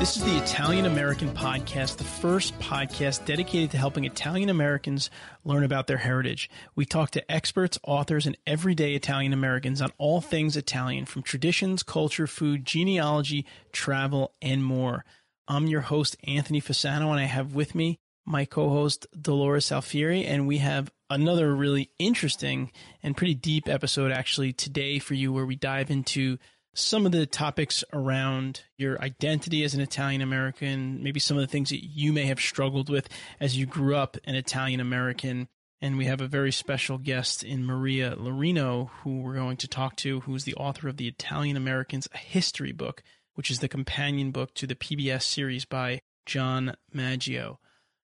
This is the Italian American Podcast, the first podcast dedicated to helping Italian Americans learn about their heritage. We talk to experts, authors, and everyday Italian Americans on all things Italian, from traditions, culture, food, genealogy, travel, and more. I'm your host, Anthony Fasano, and I have with me my co-host, Dolores Alfieri, and we have another really interesting and pretty deep episode actually today for you, where we dive into some of the topics around your identity as an Italian American, maybe some of the things that you may have struggled with as you grew up an Italian American. And we have a very special guest in Maria Laurino, who we're going to talk to, who's the author of The Italian Americans, a History Book, which is the companion book to the PBS series by John Maggio.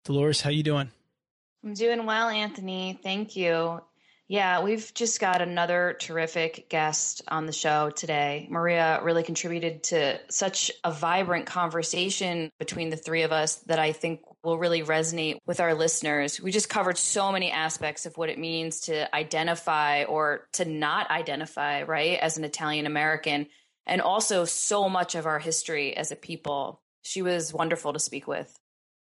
Dolores, how you doing? I'm doing well, Anthony. Thank you. Yeah, we've just got another terrific guest on the show today. Maria really contributed to such a vibrant conversation between the three of us that I think will really resonate with our listeners. We just covered so many aspects of what it means to identify or to not identify, right, as an Italian American, and also so much of our history as a people. She was wonderful to speak with.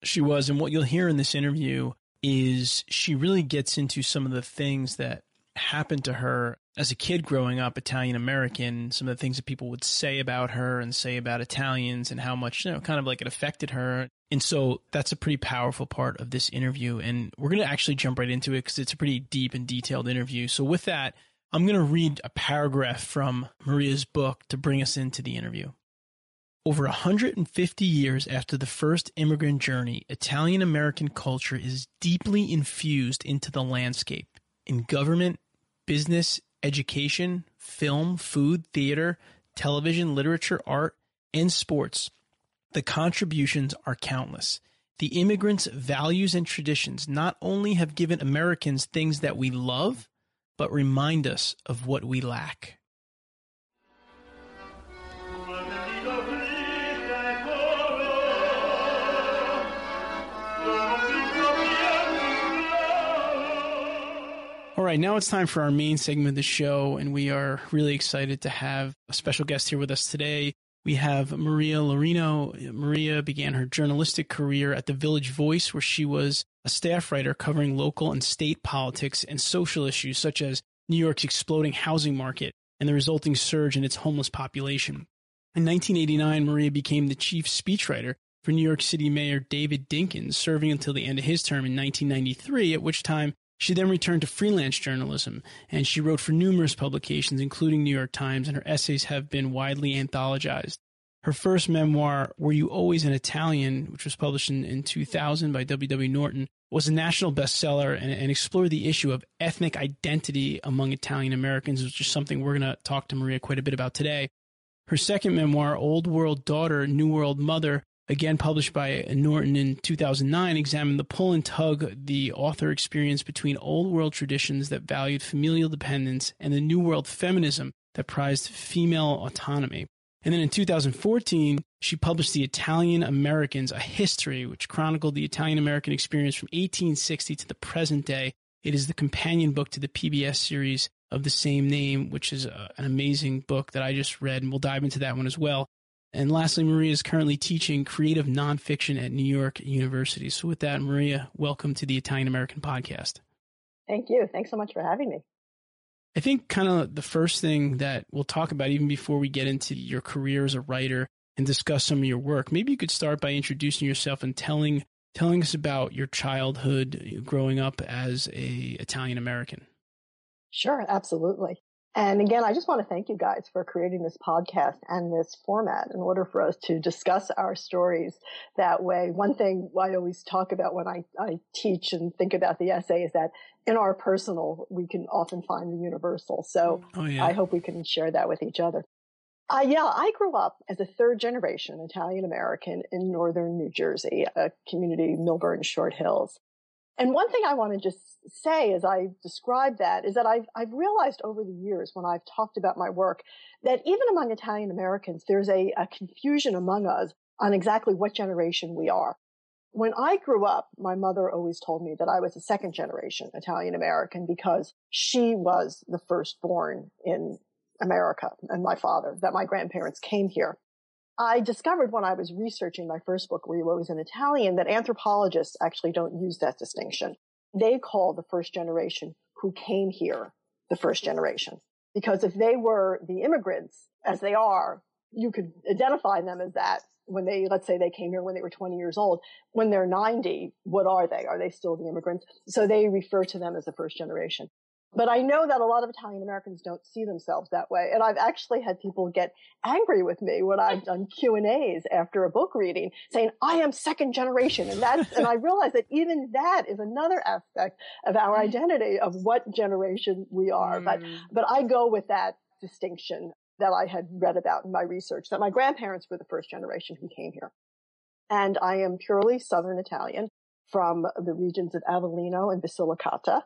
She was, and what you'll hear in this interview is she really gets into some of the things that happened to her as a kid growing up Italian-American, some of the things that people would say about her and say about Italians, and how much, you know, kind of like it affected her. And so that's a pretty powerful part of this interview. And we're going to actually jump right into it because it's a pretty deep and detailed interview. So with that, I'm going to read a paragraph from Maria's book to bring us into the interview. Over 150 years after the first immigrant journey, Italian-American culture is deeply infused into the landscape in government, business, education, film, food, theater, television, literature, art, and sports. The contributions are countless. The immigrants' values and traditions not only have given Americans things that we love, but remind us of what we lack. All right, now it's time for our main segment of the show, and we are really excited to have a special guest here with us today. We have Maria Laurino. Maria began her journalistic career at The Village Voice, where she was a staff writer covering local and state politics and social issues, such as New York's exploding housing market and the resulting surge in its homeless population. In 1989, Maria became the chief speechwriter for New York City Mayor David Dinkins, serving until the end of his term in 1993, at which time she then returned to freelance journalism, and she wrote for numerous publications, including New York Times, and her essays have been widely anthologized. Her first memoir, Were You Always an Italian?, which was published in 2000 by W.W. Norton, was a national bestseller and explored the issue of ethnic identity among Italian Americans, which is something we're going to talk to Maria quite a bit about today. Her second memoir, Old World Daughter, New World Mother, again published by Norton in 2009, examined the pull and tug the author experienced between old world traditions that valued familial dependence and the new world feminism that prized female autonomy. And then in 2014, she published The Italian Americans, a History, which chronicled the Italian American experience from 1860 to the present day. It is the companion book to the PBS series of the same name, which is an amazing book that I just read, and we'll dive into that one as well. And lastly, Maria is currently teaching creative nonfiction at New York University. So with that, Maria, welcome to the Italian American Podcast. Thank you. Thanks so much for having me. I think kind of the first thing that we'll talk about, even before we get into your career as a writer and discuss some of your work, maybe you could start by introducing yourself and telling us about your childhood growing up as an Italian American. Sure, absolutely. And again, I just want to thank you guys for creating this podcast and this format in order for us to discuss our stories that way. One thing I always talk about when I teach and think about the essay is that in our personal, we can often find the universal. So I hope we can share that with each other. I grew up as a third generation Italian American in northern New Jersey, a community, Milburn, Short Hills. And one thing I want to just say as I describe that is that I've realized over the years when I've talked about my work that even among Italian Americans, there's a confusion among us on exactly what generation we are. When I grew up, my mother always told me that I was a second generation Italian American because she was the firstborn in America and my father, that my grandparents came here. I discovered when I was researching my first book, We Were Always in Italian, that anthropologists actually don't use that distinction. They call the first generation who came here the first generation. Because if they were the immigrants, as they are, you could identify them as that when they, let's say they came here when they were 20 years old. When they're 90, what are they? Are they still the immigrants? So they refer to them as the first generation. But I know that a lot of Italian Americans don't see themselves that way. And I've actually had people get angry with me when I've done Q&As after a book reading saying, I am second generation. And and I realized that even that is another aspect of our identity of what generation we are. But I go with that distinction that I had read about in my research, that my grandparents were the first generation who came here. And I am purely Southern Italian from the regions of Avellino and Basilicata.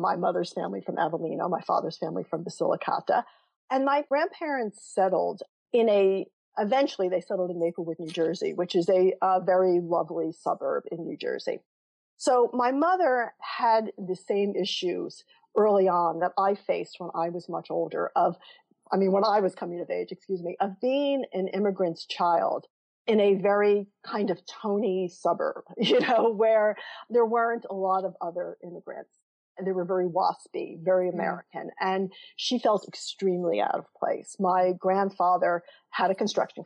My mother's family from Avellino, my father's family from Basilicata. And my grandparents settled eventually they settled in Maplewood, New Jersey, which is a very lovely suburb in New Jersey. So my mother had the same issues early on that I faced when I was much older when I was coming of age, of being an immigrant's child in a very kind of tony suburb, where there weren't a lot of other immigrants. They were very waspy, very American, and she felt extremely out of place. My grandfather started a construction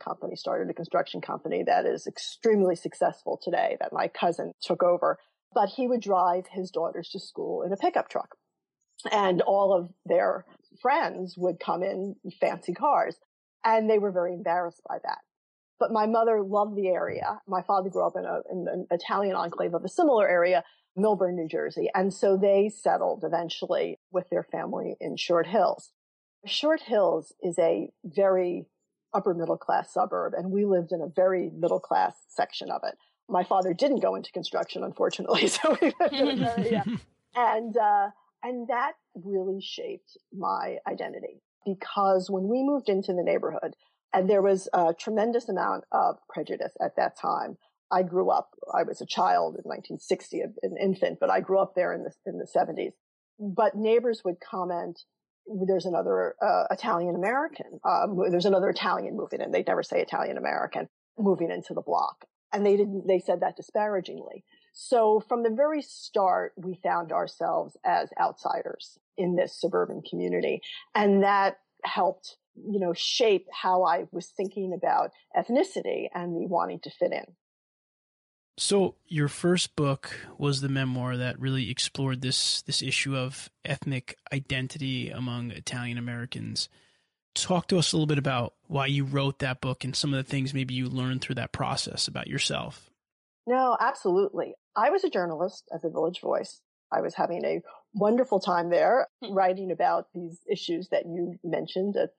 company that is extremely successful today that my cousin took over, but he would drive his daughters to school in a pickup truck, and all of their friends would come in fancy cars, and they were very embarrassed by that. But my mother loved the area. My father grew up in an Italian enclave of a similar area, Milburn, New Jersey. And so they settled eventually with their family in Short Hills. Short Hills is a very upper middle class suburb, and we lived in a very middle class section of it. My father didn't go into construction, unfortunately, so we lived in a very and that really shaped my identity, because when we moved into the neighborhood, and there was a tremendous amount of prejudice at that time. I was a child in 1960, an infant, but I grew up there in the 70s. But neighbors would comment, there's another Italian American, there's another Italian moving in. They'd never say Italian American moving into the block. And they said that disparagingly. So from the very start, we found ourselves as outsiders in this suburban community. And that helped, shape how I was thinking about ethnicity and me wanting to fit in. So your first book was the memoir that really explored this issue of ethnic identity among Italian Americans. Talk to us a little bit about why you wrote that book and some of the things maybe you learned through that process about yourself. No, absolutely. I was a journalist at The Village Voice. I was having a wonderful time there writing about these issues that you mentioned at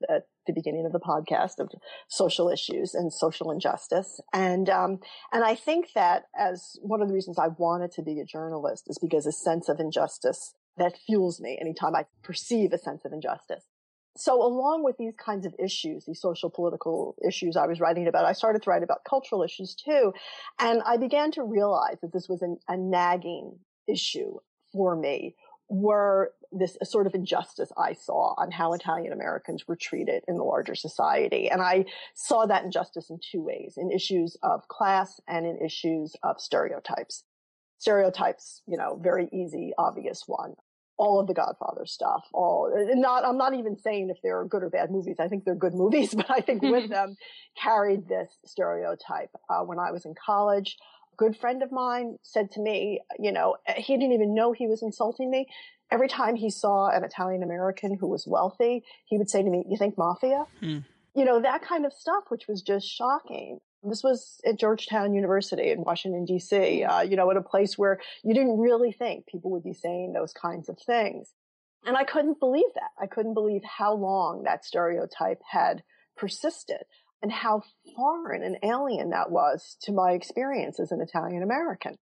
the beginning of the podcast, of social issues and social injustice. And I think that as one of the reasons I wanted to be a journalist is because a sense of injustice that fuels me anytime I perceive a sense of injustice. So along with these kinds of issues, these social political issues I was writing about, I started to write about cultural issues too. And I began to realize that this was a nagging issue for me, were this sort of injustice I saw on how Italian Americans were treated in the larger society. And I saw that injustice in two ways, in issues of class and in issues of stereotypes. Stereotypes, very easy, obvious one. All of the Godfather stuff, I'm not even saying if they're good or bad movies. I think they're good movies, but I think with them carried this stereotype. When I was in college, good friend of mine said to me, he didn't even know he was insulting me. every time he saw an Italian American who was wealthy, he would say to me, "You think mafia?" Mm. You know, that kind of stuff, which was just shocking. This was at Georgetown University in Washington, D.C., you know, at a place where you didn't really think people would be saying those kinds of things. And I couldn't believe that. I couldn't believe how long that stereotype had persisted and how foreign and alien that was to my experience as an Italian American.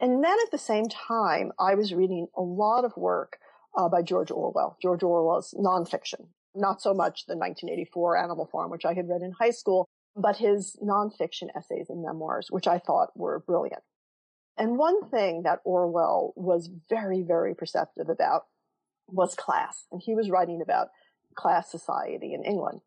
And then at the same time, I was reading a lot of work by George Orwell, George Orwell's nonfiction, not so much the 1984 Animal Farm, which I had read in high school, but his nonfiction essays and memoirs, which I thought were brilliant. And one thing that Orwell was very, very perceptive about was class. And he was writing about class society in England.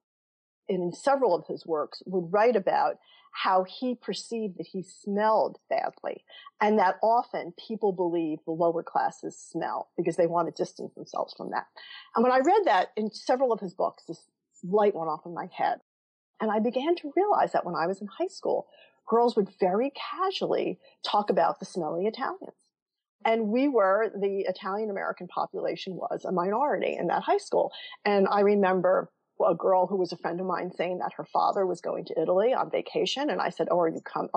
And in several of his works would write about how he perceived that he smelled badly, and that often people believe the lower classes smell because they want to distance themselves from that. And when I read that in several of his books, this light went off in my head. And I began to realize that when I was in high school, girls would very casually talk about the smelly Italians. And we were, the Italian-American population was a minority in that high school. And I remember a girl who was a friend of mine saying that her father was going to Italy on vacation. And I said, "Oh, are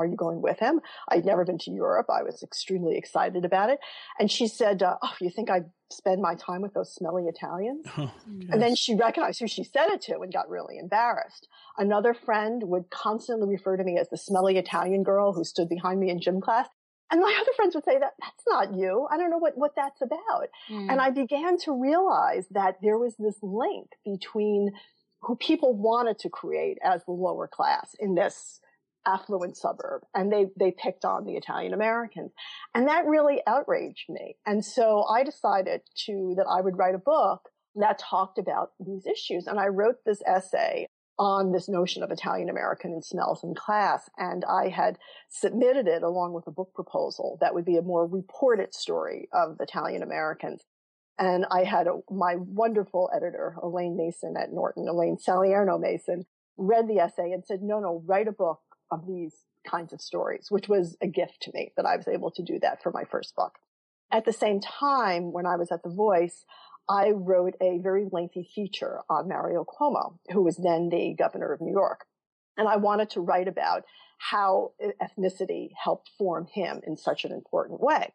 you going with him?" I'd never been to Europe. I was extremely excited about it. And she said, "Oh, you think I'd spend my time with those smelly Italians?" Oh, yes. And then she recognized who she said it to and got really embarrassed. Another friend would constantly refer to me as the smelly Italian girl who stood behind me in gym class. And my other friends would say that that's not you. I don't know what that's about. Mm. And I began to realize that there was this link between who people wanted to create as the lower class in this affluent suburb. And they picked on the Italian Americans. And that really outraged me. And so I decided that I would write a book that talked about these issues. And I wrote this essay on this notion of Italian American and smells and class. And I had submitted it along with a book proposal that would be a more reported story of Italian Americans. And I had my wonderful editor, Elaine Mason at Norton, Elaine Salerno Mason, read the essay and said, no, write a book of these kinds of stories, which was a gift to me that I was able to do that for my first book. At the same time, when I was at The Voice, I wrote a very lengthy feature on Mario Cuomo, who was then the governor of New York. And I wanted to write about how ethnicity helped form him in such an important way.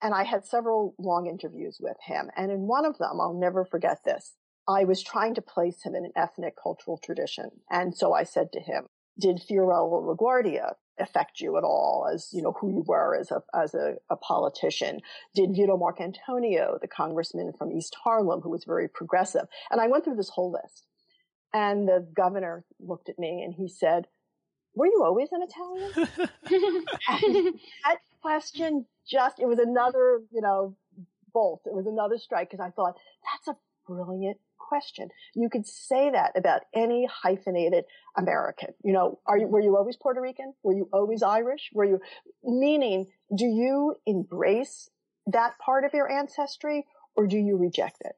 And I had several long interviews with him. And in one of them, I'll never forget this, I was trying to place him in an ethnic cultural tradition. And so I said to him, "Did Fiorello LaGuardia affect you at all as, you know, who you were as a politician? Did Vito Marcantonio, the congressman from East Harlem, who was very progressive?" And I went through this whole list. And the governor looked at me and he said, "Were you always an Italian?" And that question it was another, bolt. It was another strike, because I thought, that's a brilliant question. You could say that about any hyphenated American. Were you always Puerto Rican? Were you always Irish? Meaning, do you embrace that part of your ancestry or do you reject it?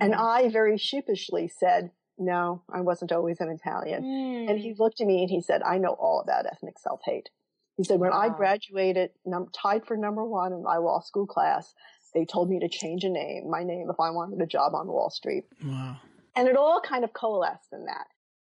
Mm. And I very sheepishly said, "No, I wasn't always an Italian." Mm. And he looked at me and he said, "I know all about ethnic self-hate." He said, "When I graduated, tied for number one in my law school class, they told me to change my name, if I wanted a job on Wall Street." Wow. And it all kind of coalesced in that.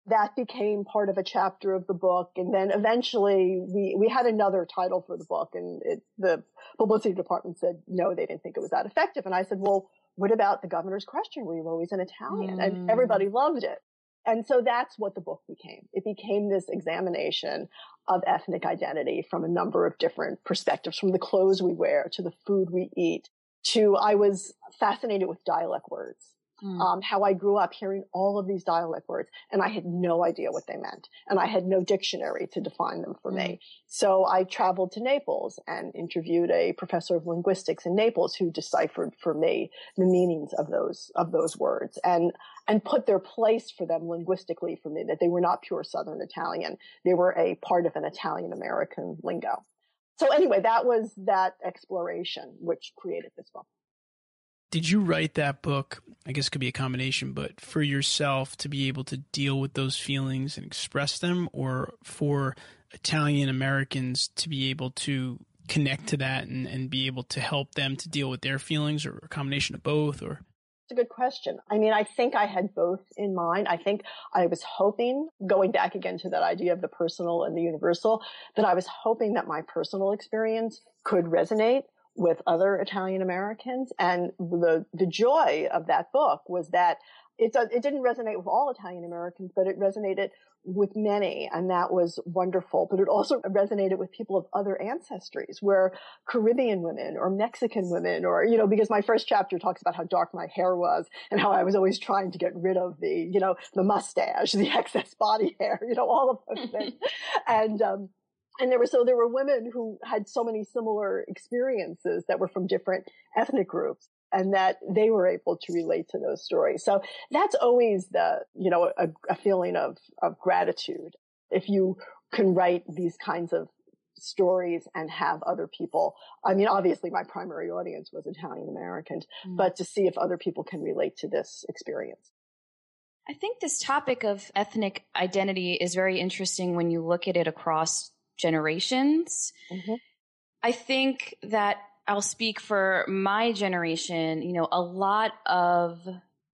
That became part of a chapter of the book. And then eventually we had another title for the book, and the publicity department said, no, they didn't think it was that effective. And I said, well, what about the governor's question? Were you always an Italian? Mm. And everybody loved it. And so that's what the book became. It became this examination of ethnic identity from a number of different perspectives, from the clothes we wear to the food we eat. I was fascinated with dialect words, how I grew up hearing all of these dialect words, and I had no idea what they meant, and I had no dictionary to define them for me. So I traveled to Naples and interviewed a professor of linguistics in Naples who deciphered for me the meanings of those words and put their place for them linguistically for me, that they were not pure Southern Italian. They were a part of an Italian-American lingo. So anyway, that was that exploration which created this book. Did you write that book, I guess it could be a combination, but for yourself to be able to deal with those feelings and express them, or for Italian Americans to be able to connect to that and be able to help them to deal with their feelings, or a combination of both? Or it's a good question. I mean, I think I had both in mind. I think I was hoping, going back again to that idea of the personal and the universal, that I was hoping that my personal experience could resonate with other Italian Americans. And the joy of that book was that it didn't resonate with all Italian Americans, but it resonated with many, and that was wonderful. But it also resonated with people of other ancestries, where Caribbean women or Mexican women, or, you know, because my first chapter talks about how dark my hair was and how I was always trying to get rid of the, you know, the mustache, the excess body hair, you know, all of those things. And there were women who had so many similar experiences that were from different ethnic groups, and that they were able to relate to those stories. So that's always the, you know, a feeling of gratitude. If you can write these kinds of stories and have other people, I mean, obviously my primary audience was Italian Americans, but to see if other people can relate to this experience. I think this topic of ethnic identity is very interesting when you look at it across generations. Mm-hmm. I think that I'll speak for my generation, you know, a lot of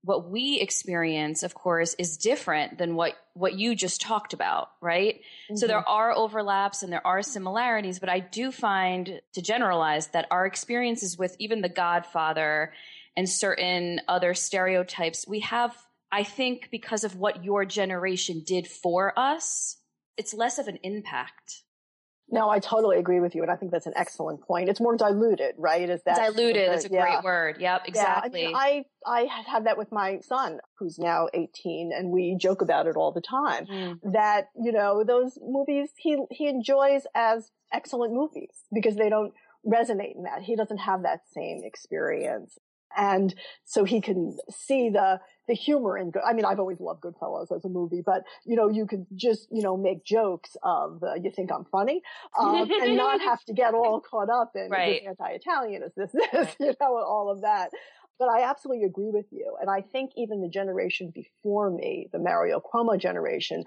what we experience, of course, is different than what you just talked about, right? Mm-hmm. So there are overlaps and there are similarities, but I do find, to generalize, that our experiences with even The Godfather and certain other stereotypes, we have, I think, because of what your generation did for us, it's less of an impact. No, I totally agree with you, and I think that's an excellent point. It's more diluted, right? Is that diluted? That's a great word. Yep, exactly. Yeah, I mean, I have that with my son, who's now 18, and we joke about it all the time. Mm. That, you know, those movies he enjoys as excellent movies because they don't resonate in that. He doesn't have that same experience, and so he can see the humor in good. I mean, I've always loved Goodfellas as a movie, but, you know, you could just, you know, make jokes of you think I'm funny, and not have to get all caught up in right. Anti-Italian is this, you know, and all of that. But I absolutely agree with you. And I think even the generation before me, the Mario Cuomo generation,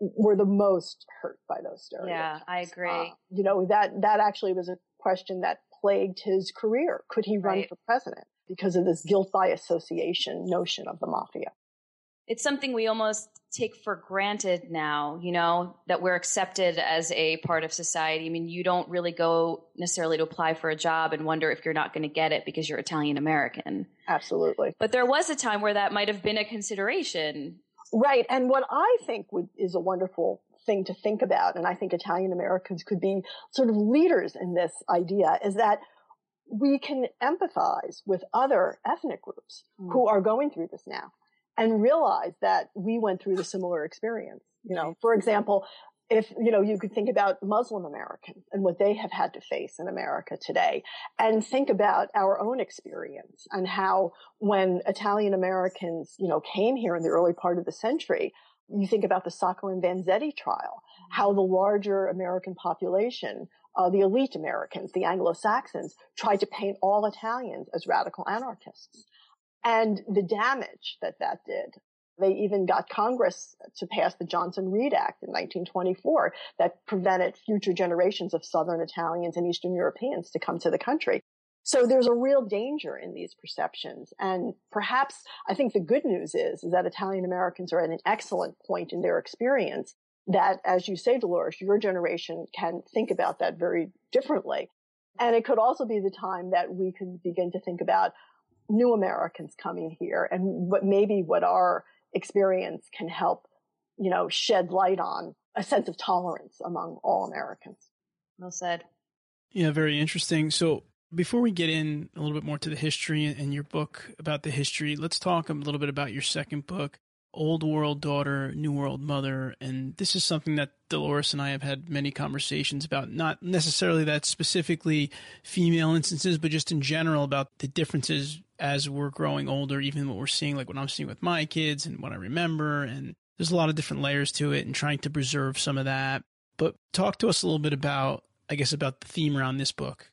were the most hurt by those stereotypes. Yeah, I agree. You know, that actually was a question that plagued his career. Could he run for president? Because of this guilt by association notion of the mafia. It's something we almost take for granted now, you know, that we're accepted as a part of society. I mean, you don't really go necessarily to apply for a job and wonder if you're not going to get it because you're Italian American. Absolutely. But there was a time where that might have been a consideration. Right. And what I think is a wonderful thing to think about, and I think Italian Americans could be sort of leaders in this idea, is that we can empathize with other ethnic groups who are going through this now and realize that we went through the similar experience. You know, for example, if, you know, you could think about Muslim Americans and what they have had to face in America today, and think about our own experience and how when Italian Americans, you know, came here in the early part of the century, you think about the Sacco and Vanzetti trial, how the larger American population, the elite Americans, the Anglo-Saxons, tried to paint all Italians as radical anarchists. And the damage that did. They even got Congress to pass the Johnson-Reed Act in 1924 that prevented future generations of Southern Italians and Eastern Europeans to come to the country. So there's a real danger in these perceptions. And perhaps I think the good news is that Italian Americans are at an excellent point in their experience that, as you say, Dolores, your generation can think about that very differently. And it could also be the time that we could begin to think about new Americans coming here and what our experience can help, you know, shed light on a sense of tolerance among all Americans. Well said. Yeah, very interesting. So before we get in a little bit more to the history and your book about the history, let's talk a little bit about your second book, Old World Daughter, New World Mother. And this is something that Dolores and I have had many conversations about, not necessarily that specifically female instances, but just in general about the differences as we're growing older, even what we're seeing, like what I'm seeing with my kids and what I remember. And there's a lot of different layers to it and trying to preserve some of that. But talk to us a little bit about, I guess, about the theme around this book.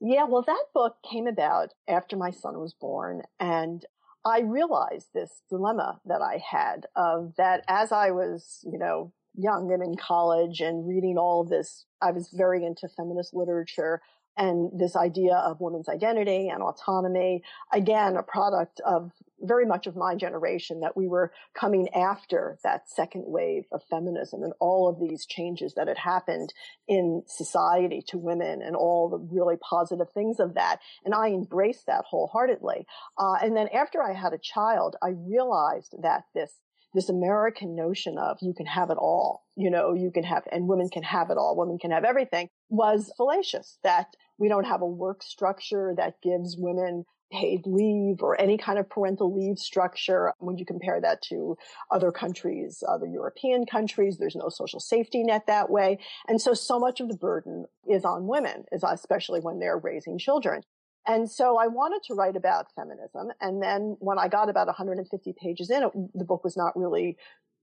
Yeah, well, that book came about after my son was born, and I realized this dilemma that I had of that as I was, you know, young and in college and reading all of this. I was very into feminist literature and this idea of women's identity and autonomy, again, a product of very much of my generation, that we were coming after that second wave of feminism and all of these changes that had happened in society to women and all the really positive things of that. And I embraced that wholeheartedly. And then after I had a child, I realized that this American notion of you can have it all, you know, you can have, and women can have it all, women can have everything, was fallacious, that we don't have a work structure that gives women paid leave or any kind of parental leave structure. When you compare that to other countries, other European countries, there's no social safety net that way. And so much of the burden is on women, especially when they're raising children. And so I wanted to write about feminism. And then when I got about 150 pages in, the book was not really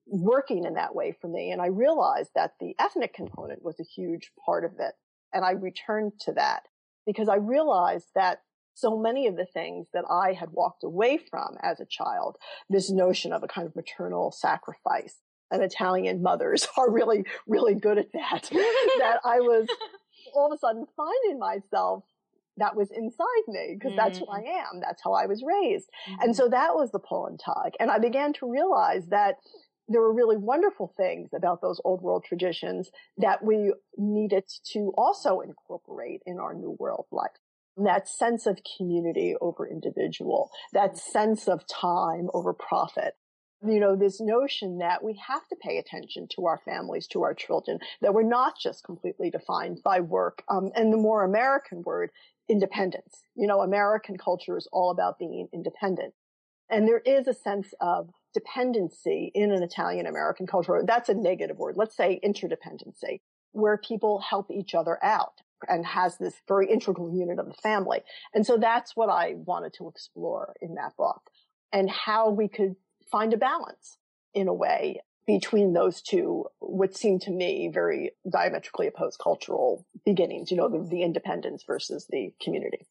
working in that way for me. And I realized that the ethnic component was a huge part of it. And I returned to that because I realized that so many of the things that I had walked away from as a child, this notion of a kind of maternal sacrifice, and Italian mothers are really, really good at that, that I was all of a sudden finding myself that was inside me, because that's who I am. That's how I was raised. And so that was the pull and tug. And I began to realize that there were really wonderful things about those old world traditions that we needed to also incorporate in our new world life. That sense of community over individual, that sense of time over profit. You know, this notion that we have to pay attention to our families, to our children, that we're not just completely defined by work. And the more American word, independence. You know, American culture is all about being independent. And there is a sense of dependency in an Italian-American culture. That's a negative word. Let's say interdependency, where people help each other out and has this very integral unit of the family. And so that's what I wanted to explore in that book, and how we could find a balance in a way between those two, what seemed to me very diametrically opposed cultural beginnings, you know, the independence versus the community.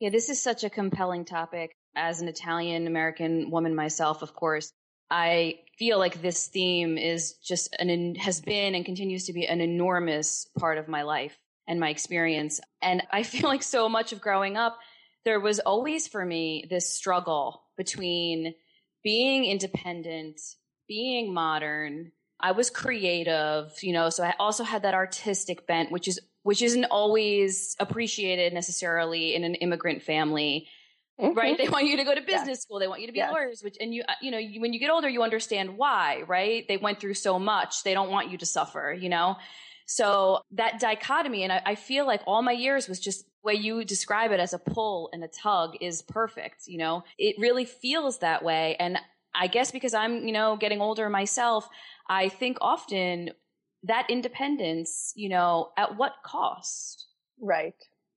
Yeah, this is such a compelling topic. As an Italian American woman myself, of course, I feel like this theme is just has been and continues to be an enormous part of my life and my experience. And I feel like so much of growing up, there was always for me this struggle between being independent, being modern. I was creative, you know, so I also had that artistic bent, which isn't always appreciated necessarily in an immigrant family, right? They want you to go to business school. They want you to be lawyers, which, when you get older, you understand why, right? They went through so much. They don't want you to suffer, you know? So that dichotomy, and I feel like all my years was just the way you describe it as a pull and a tug is perfect, you know? It really feels that way. And I guess because I'm, you know, getting older myself, I think often that independence, you know, at what cost? Right.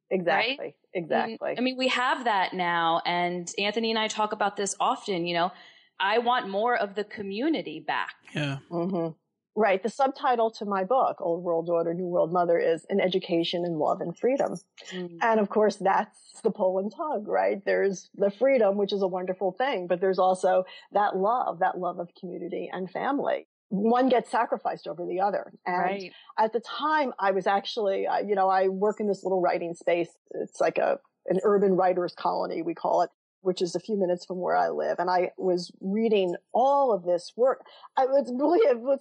Exactly. Right? Exactly. I mean, we have that now. And Anthony and I talk about this often, you know, I want more of the community back. Yeah. Mm-hmm. Right. The subtitle to my book, Old World Daughter, New World Mother, is An Education in Love and Freedom. Mm. And of course, that's the pull and tug, right? There's the freedom, which is a wonderful thing, but there's also that love of community and family. One gets sacrificed over the other. And right. At the time, I was actually, you know, I work in this little writing space. It's like an urban writer's colony, we call it, which is a few minutes from where I live. And I was reading all of this work. It's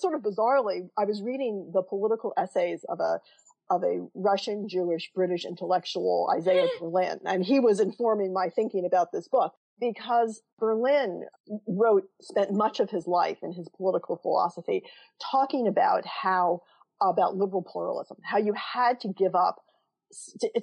sort of bizarrely, I was reading the political essays of a Russian, Jewish, British intellectual, Isaiah Berlin. And he was informing my thinking about this book, because Berlin spent much of his life in his political philosophy talking about about liberal pluralism, how you had to give up.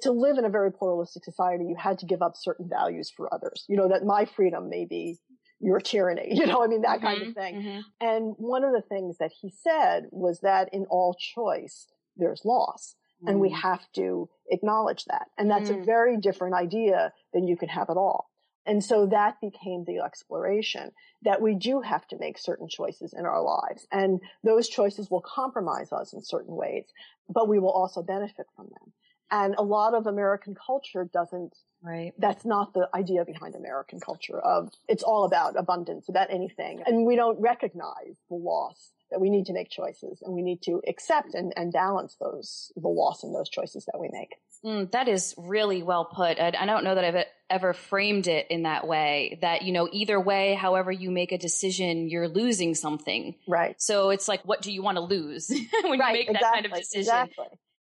To live in a very pluralistic society, you had to give up certain values for others. You know, that my freedom may be your tyranny, you know, I mean, that kind of thing. Mm-hmm. And one of the things that he said was that in all choice, there's loss. Mm. And we have to acknowledge that. And that's a very different idea than you can have it all. And so that became the exploration, that we do have to make certain choices in our lives. And those choices will compromise us in certain ways, but we will also benefit from them. And a lot of American culture doesn't, right. That's not the idea behind American culture, it's all about abundance, about anything. And we don't recognize the loss that we need to make choices and we need to accept and balance those, the loss in those choices that we make. That is really well put. I don't know that I've ever framed it in that way, that, you know, either way, however you make a decision, you're losing something. Right. So it's like, what do you want to lose when right, you make that kind of decision? Exactly.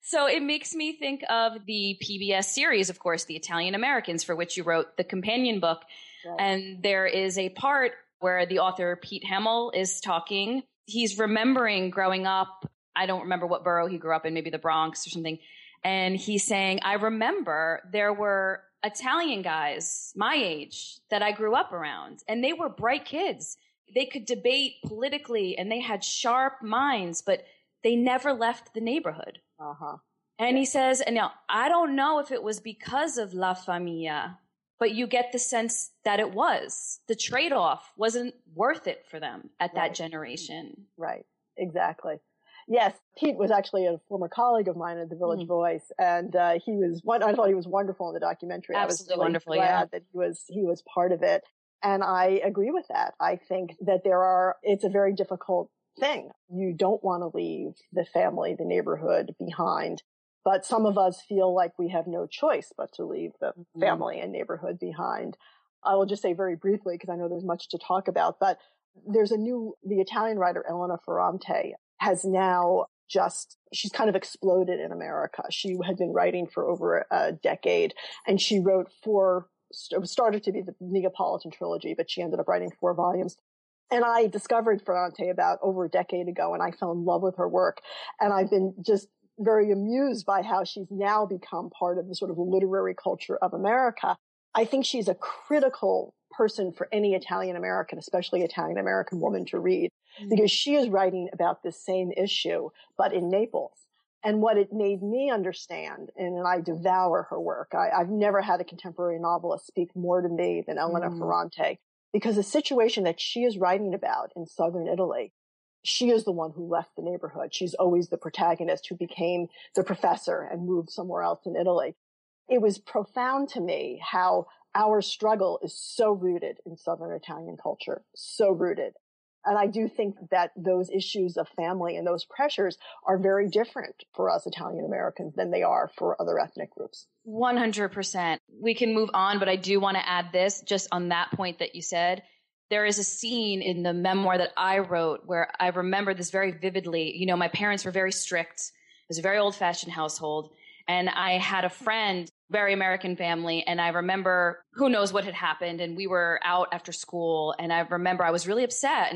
So it makes me think of the PBS series, of course, The Italian Americans, for which you wrote the companion book. Right. And there is a part where the author Pete Hamill is talking. He's remembering growing up. I don't remember what borough he grew up in, maybe the Bronx or something. And he's saying, I remember there were Italian guys my age that I grew up around, and they were bright kids. They could debate politically, and they had sharp minds, but they never left the neighborhood. Uh-huh. And yeah. He says, and now I don't know if it was because of La Famiglia, but you get the sense that it was. The trade-off wasn't worth it for them at that generation. Right. Exactly. Yes. Pete was actually a former colleague of mine at The Village Voice. And I thought he was wonderful in the documentary. Absolutely wonderful. Glad that he was part of it. And I agree with that. I think that it's a very difficult thing. You don't want to leave the family, the neighborhood behind, but some of us feel like we have no choice but to leave the family and neighborhood behind. I will just say very briefly, because I know there's much to talk about, but there's the Italian writer Elena Ferrante has now she's kind of exploded in America. She had been writing for over a decade, and she wrote started to be the Neapolitan trilogy, but she ended up writing 4 volumes. And I discovered Ferrante about over a decade ago, and I fell in love with her work. And I've been just very amused by how she's now become part of the sort of literary culture of America. I think she's a critical person for any Italian American, especially Italian American woman, to read, because she is writing about this same issue, but in Naples. And what it made me understand, and I devour her work. I've never had a contemporary novelist speak more to me than Elena Ferrante. Because the situation that she is writing about in southern Italy, she is the one who left the neighborhood. She's always the protagonist who became the professor and moved somewhere else in Italy. It was profound to me how our struggle is so rooted in southern Italian culture, so rooted. And I do think that those issues of family and those pressures are very different for us Italian Americans than they are for other ethnic groups. 100%. We can move on, but I do want to add this just on that point that you said. There is a scene in the memoir that I wrote where I remember this very vividly. You know, my parents were very strict. It was a very old-fashioned household. And I had a friend, very American family. And I remember who knows what had happened. And we were out after school. And I remember I was really upset.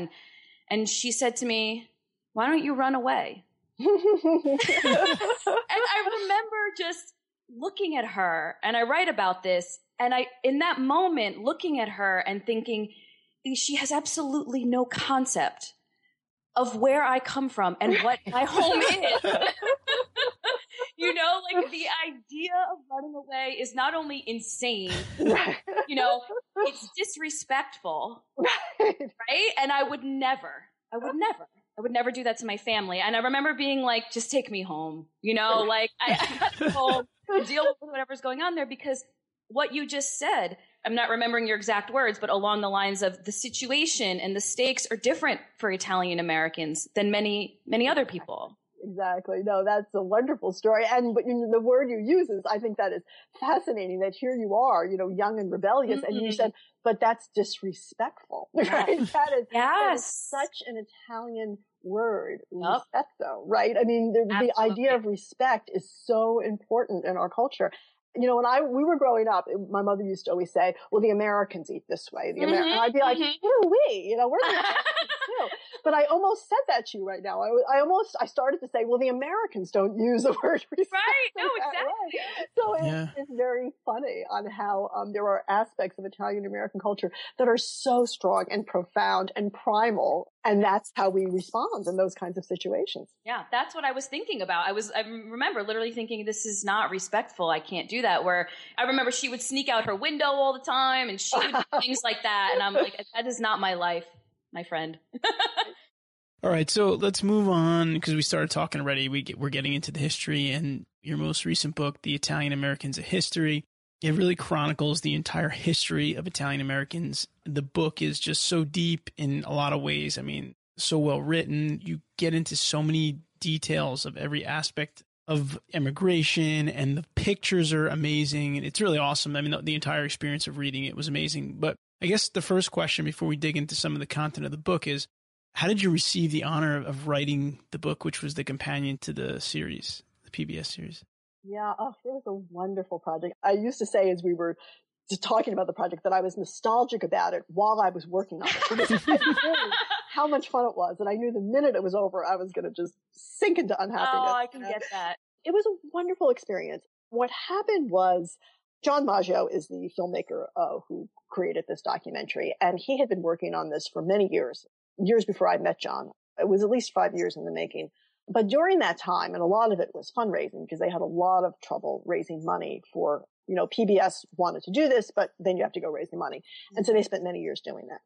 And she said to me, why don't you run away? And I remember just looking at her, and I write about this. And I, in that moment, looking at her and thinking, she has absolutely no concept of where I come from and what my home is. You know, like the idea of running away is not only insane, you know, it's disrespectful, right? And I would never do that to my family. And I remember being like, just take me home, you know, like I got to go home and deal with whatever's going on there, because what you just said, I'm not remembering your exact words, but along the lines of the situation and the stakes are different for Italian Americans than many, many other people. Exactly. No, that's a wonderful story. And but the word you use is, I think that is fascinating, that here you are, you know, young and rebellious. Mm-hmm. And you said, but that's disrespectful, right? That is such an Italian word, rispetto, right? I mean, the idea of respect is so important in our culture. You know, when we were growing up, my mother used to always say, well, the Americans eat this way. And I'd be like, who are we? You know, we're the Americans too. But I almost said that to you right now. I started to say, well, the Americans don't use the word respect. Right. No, exactly. So it's very funny on how there are aspects of Italian American culture that are so strong and profound and primal. And that's how we respond in those kinds of situations. Yeah, that's what I was thinking about. I remember literally thinking, this is not respectful. I can't do that. Where I remember she would sneak out her window all the time, and she would do things like that. And I'm like, that is not my life, my friend. All right, so let's move on, because we started talking already. We're getting into the history, and your most recent book, The Italian Americans: A History, it really chronicles the entire history of Italian Americans. The book is just so deep in a lot of ways. I mean, so well written. You get into so many details of every aspect of immigration, and the pictures are amazing. And it's really awesome. I mean, the entire experience of reading it was amazing. But I guess the first question before we dig into some of the content of the book is, how did you receive the honor of writing the book, which was the companion to the series, the PBS series? Yeah, it was a wonderful project. I used to say as we were talking about the project that I was nostalgic about it while I was working on it. Because I knew how much fun it was. And I knew the minute it was over, I was going to just sink into unhappiness. Oh, I can get that. It was a wonderful experience. What happened was, John Maggio is the filmmaker who created this documentary. And he had been working on this for many years, years before I met John. It was at least 5 years in the making. But during that time, and a lot of it was fundraising, because they had a lot of trouble raising money for, you know, PBS wanted to do this, but then you have to go raise the money. And so they spent many years doing that.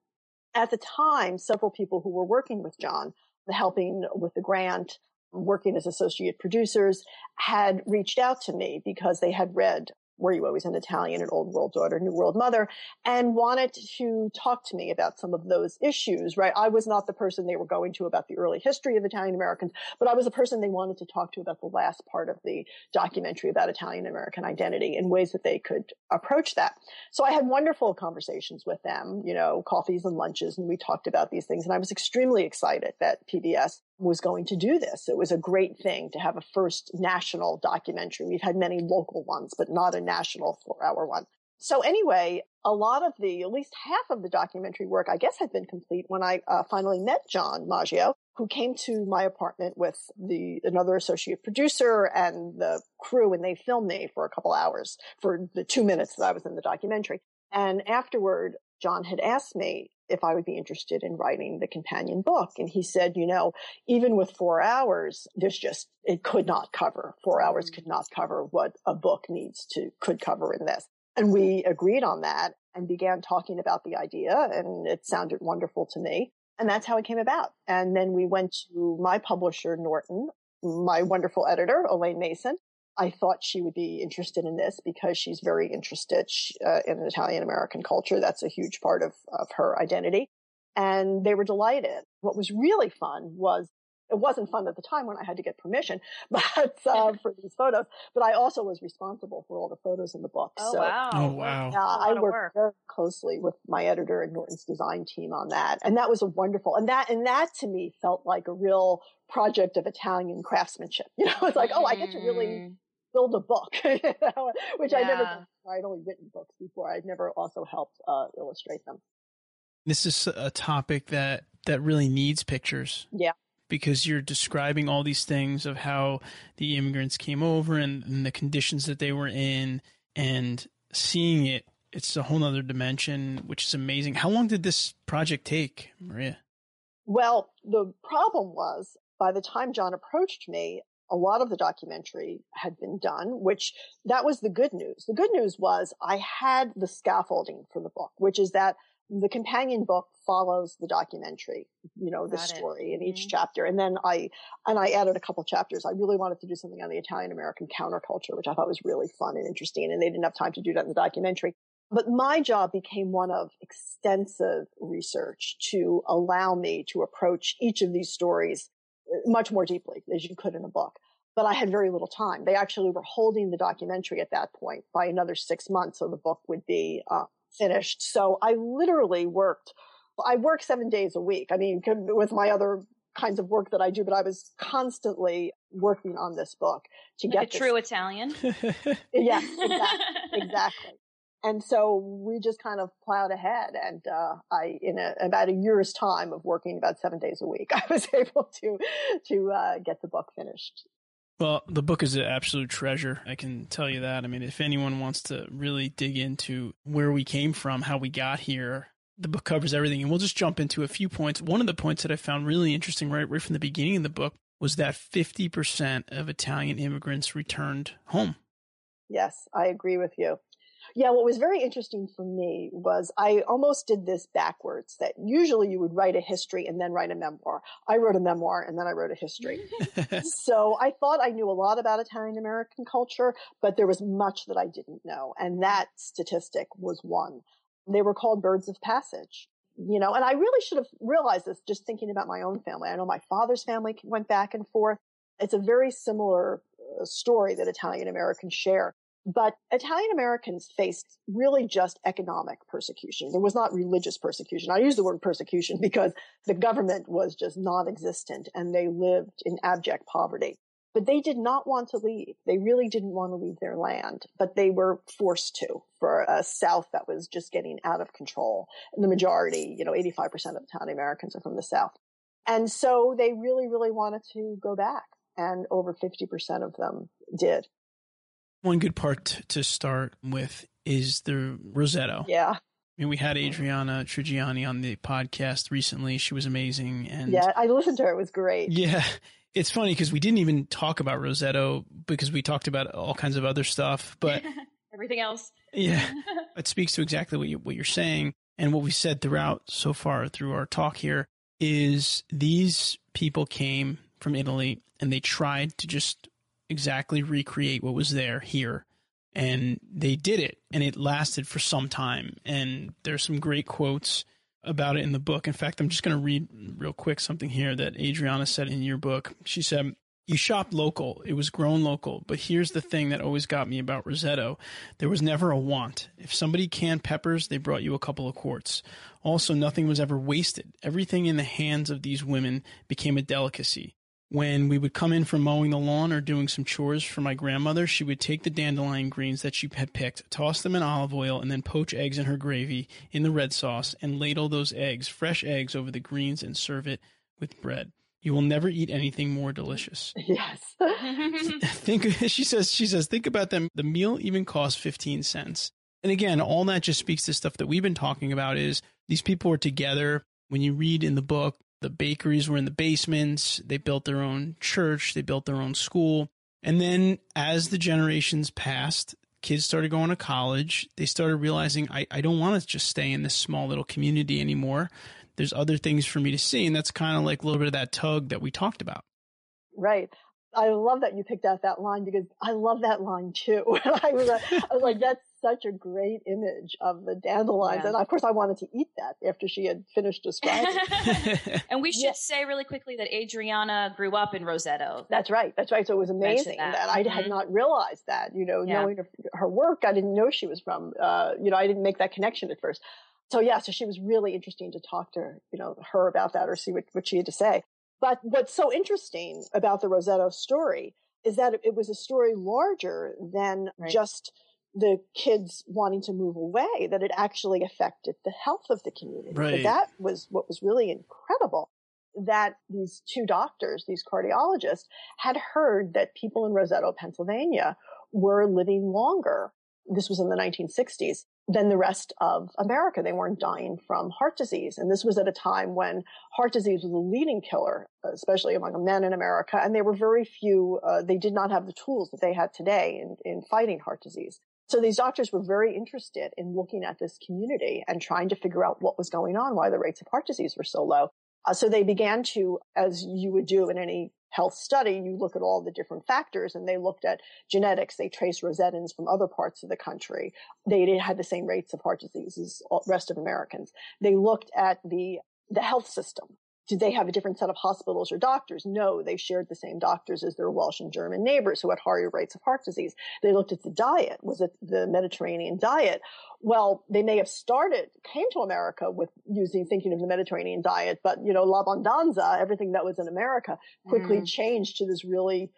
At the time, several people who were working with John, helping with the grant, working as associate producers, had reached out to me because they had read Were You Always an Italian? An Old World Daughter, New World Mother, and wanted to talk to me about some of those issues, right? I was not the person they were going to about the early history of Italian Americans, but I was the person they wanted to talk to about the last part of the documentary about Italian American identity and ways that they could approach that. So I had wonderful conversations with them, you know, coffees and lunches, and we talked about these things. And I was extremely excited that PBS was going to do this. It was a great thing to have a first national documentary. We've had many local ones, but not a national 4-hour one. So anyway, a lot of at least half of the documentary work, I guess, had been complete when I finally met John Maggio, who came to my apartment with another associate producer and the crew, and they filmed me for a couple hours for the 2 minutes that I was in the documentary. And afterward, John had asked me if I would be interested in writing the companion book. And he said, you know, even with 4 hours, it could not cover. 4 hours could not cover what a book could cover in this. And we agreed on that and began talking about the idea. And it sounded wonderful to me. And that's how it came about. And then we went to my publisher, Norton, my wonderful editor, Elaine Mason. I thought she would be interested in this because she's very interested in Italian-American culture. That's a huge part of her identity. And they were delighted. What was really fun was, it wasn't fun at the time when I had to get permission, but for these photos, but I also was responsible for all the photos in the book. Oh, wow. Yeah, I worked very closely with my editor and Norton's design team on that. And that was a wonderful, and that to me felt like a real project of Italian craftsmanship. You know, it's like, oh, I get to really build a book, you know, which I never did. I'd only written books before. I'd never also helped illustrate them. This is a topic that really needs pictures. Yeah. Because you're describing all these things of how the immigrants came over and the conditions that they were in, and seeing it, it's a whole other dimension, which is amazing. How long did this project take, Maria? Well, the problem was, by the time John approached me, a lot of the documentary had been done, that was the good news. The good news was I had the scaffolding for the book, which is that the companion book follows the documentary, you know, the story in each chapter. And then I added a couple chapters. I really wanted to do something on the Italian-American counterculture, which I thought was really fun and interesting. And they didn't have time to do that in the documentary. But my job became one of extensive research to allow me to approach each of these stories much more deeply as you could in a book. But I had very little time. They actually were holding the documentary at that point by another 6 months. So the book would be, finished. So I literally worked 7 days a week. I mean, with my other kinds of work that I do, but I was constantly working on this book to get a true Italian. Yes, exactly. And so we just kind of plowed ahead. And about a year's time of working about 7 days a week, I was able to get the book finished. Well, the book is an absolute treasure. I can tell you that. I mean, if anyone wants to really dig into where we came from, how we got here, the book covers everything. And we'll just jump into a few points. One of the points that I found really interesting right from the beginning of the book was that 50% of Italian immigrants returned home. Yes, I agree with you. Yeah, what was very interesting for me was I almost did this backwards, that usually you would write a history and then write a memoir. I wrote a memoir and then I wrote a history. So I thought I knew a lot about Italian-American culture, but there was much that I didn't know. And that statistic was one. They were called birds of passage. you know, and I really should have realized this just thinking about my own family. I know my father's family went back and forth. It's a very similar story that Italian Americans share. But Italian Americans faced really just economic persecution. There was not religious persecution. I use the word persecution because the government was just non-existent and they lived in abject poverty. But they did not want to leave. They really didn't want to leave their land, but they were forced to for a South that was just getting out of control. And the majority, you know, 85% of Italian Americans are from the South. And so they really, really wanted to go back. And over 50% of them did. One good part to start with is the Roseto. Yeah. I mean, we had Adriana Trigiani on the podcast recently. She was amazing. And yeah, I listened to her. It was great. Yeah. It's funny because we didn't even talk about Roseto because we talked about all kinds of other stuff, but everything else. Yeah. It speaks to exactly what you're saying. And what we said throughout so far through our talk here is these people came from Italy and they tried to just exactly recreate what was there here. And they did it, and it lasted for some time. And there's some great quotes about it in the book. In fact, I'm just going to read real quick something here that Adriana said in your book. She said, "You shop local. It was grown local. But here's the thing that always got me about Roseto. There was never a want. If somebody canned peppers, they brought you a couple of quarts. Also, nothing was ever wasted. Everything in the hands of these women became a delicacy. When we would come in from mowing the lawn or doing some chores for my grandmother, she would take the dandelion greens that she had picked, toss them in olive oil, and then poach eggs in her gravy in the red sauce and ladle those eggs, fresh eggs, over the greens and serve it with bread. You will never eat anything more delicious." Yes. She says, think about them. The meal even cost 15 cents. And again, all that just speaks to stuff that we've been talking about is these people were together. When you read in the book, the bakeries were in the basements. They built their own church. They built their own school. And then as the generations passed, kids started going to college. They started realizing, I don't want to just stay in this small little community anymore. There's other things for me to see. And that's kind of like a little bit of that tug that we talked about. Right. I love that you picked out that line because I love that line too. I was like, that's such a great image of the dandelions. Yeah. And of course I wanted to eat that after she had finished describing it. And we should say really quickly that Adriana grew up in Roseto. That's right. So it was amazing that I had not realized that, you know, knowing her work, I didn't know she was from, you know, I didn't make that connection at first. So she was really interesting to talk to, you know, her about that or see what she had to say. But what's so interesting about the Roseto story is that it was a story larger than just the kids wanting to move away, that it actually affected the health of the community. Right. That was what was really incredible, that these two doctors, these cardiologists, had heard that people in Roseto, Pennsylvania, were living longer. This was in the 1960s. Than the rest of America. They weren't dying from heart disease. And this was at a time when heart disease was a leading killer, especially among men in America. And there were very few, they did not have the tools that they had today in fighting heart disease. So these doctors were very interested in looking at this community and trying to figure out what was going on, why the rates of heart disease were so low. So they began to, as you would do in any health study, you look at all the different factors, and they looked at genetics. They traced Rosettans from other parts of the country. They had the same rates of heart disease as all the rest of Americans. They looked at the health system. Did they have a different set of hospitals or doctors? No, they shared the same doctors as their Welsh and German neighbors who had higher rates of heart disease. They looked at the diet. Was it the Mediterranean diet? Well, they may have came to America with thinking of the Mediterranean diet, but, you know, La Bondanza, everything that was in America quickly changed to this really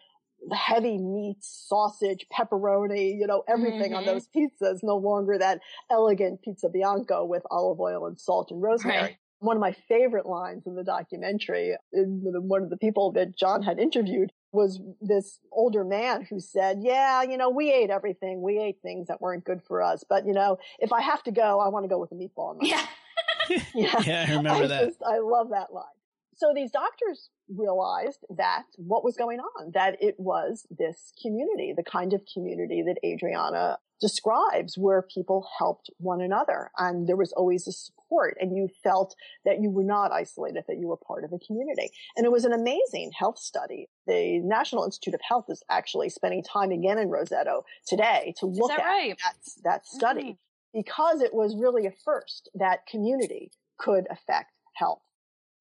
heavy meat, sausage, pepperoni, you know, everything on those pizzas, no longer that elegant pizza bianco with olive oil and salt and rosemary. Right. One of my favorite lines in the documentary, one of the people that John had interviewed was this older man who said, yeah, you know, we ate everything. We ate things that weren't good for us. But, you know, if I have to go, I want to go with a meatball. Yeah, I remember that. I love that line. So these doctors realized that what was going on, that it was this community, the kind of community that Adriana describes, where people helped one another. And there was always a support, and you felt that you were not isolated, that you were part of a community. And it was an amazing health study. The National Institute of Health is actually spending time again in Roseto today to look at that study because it was really a first, that community could affect health.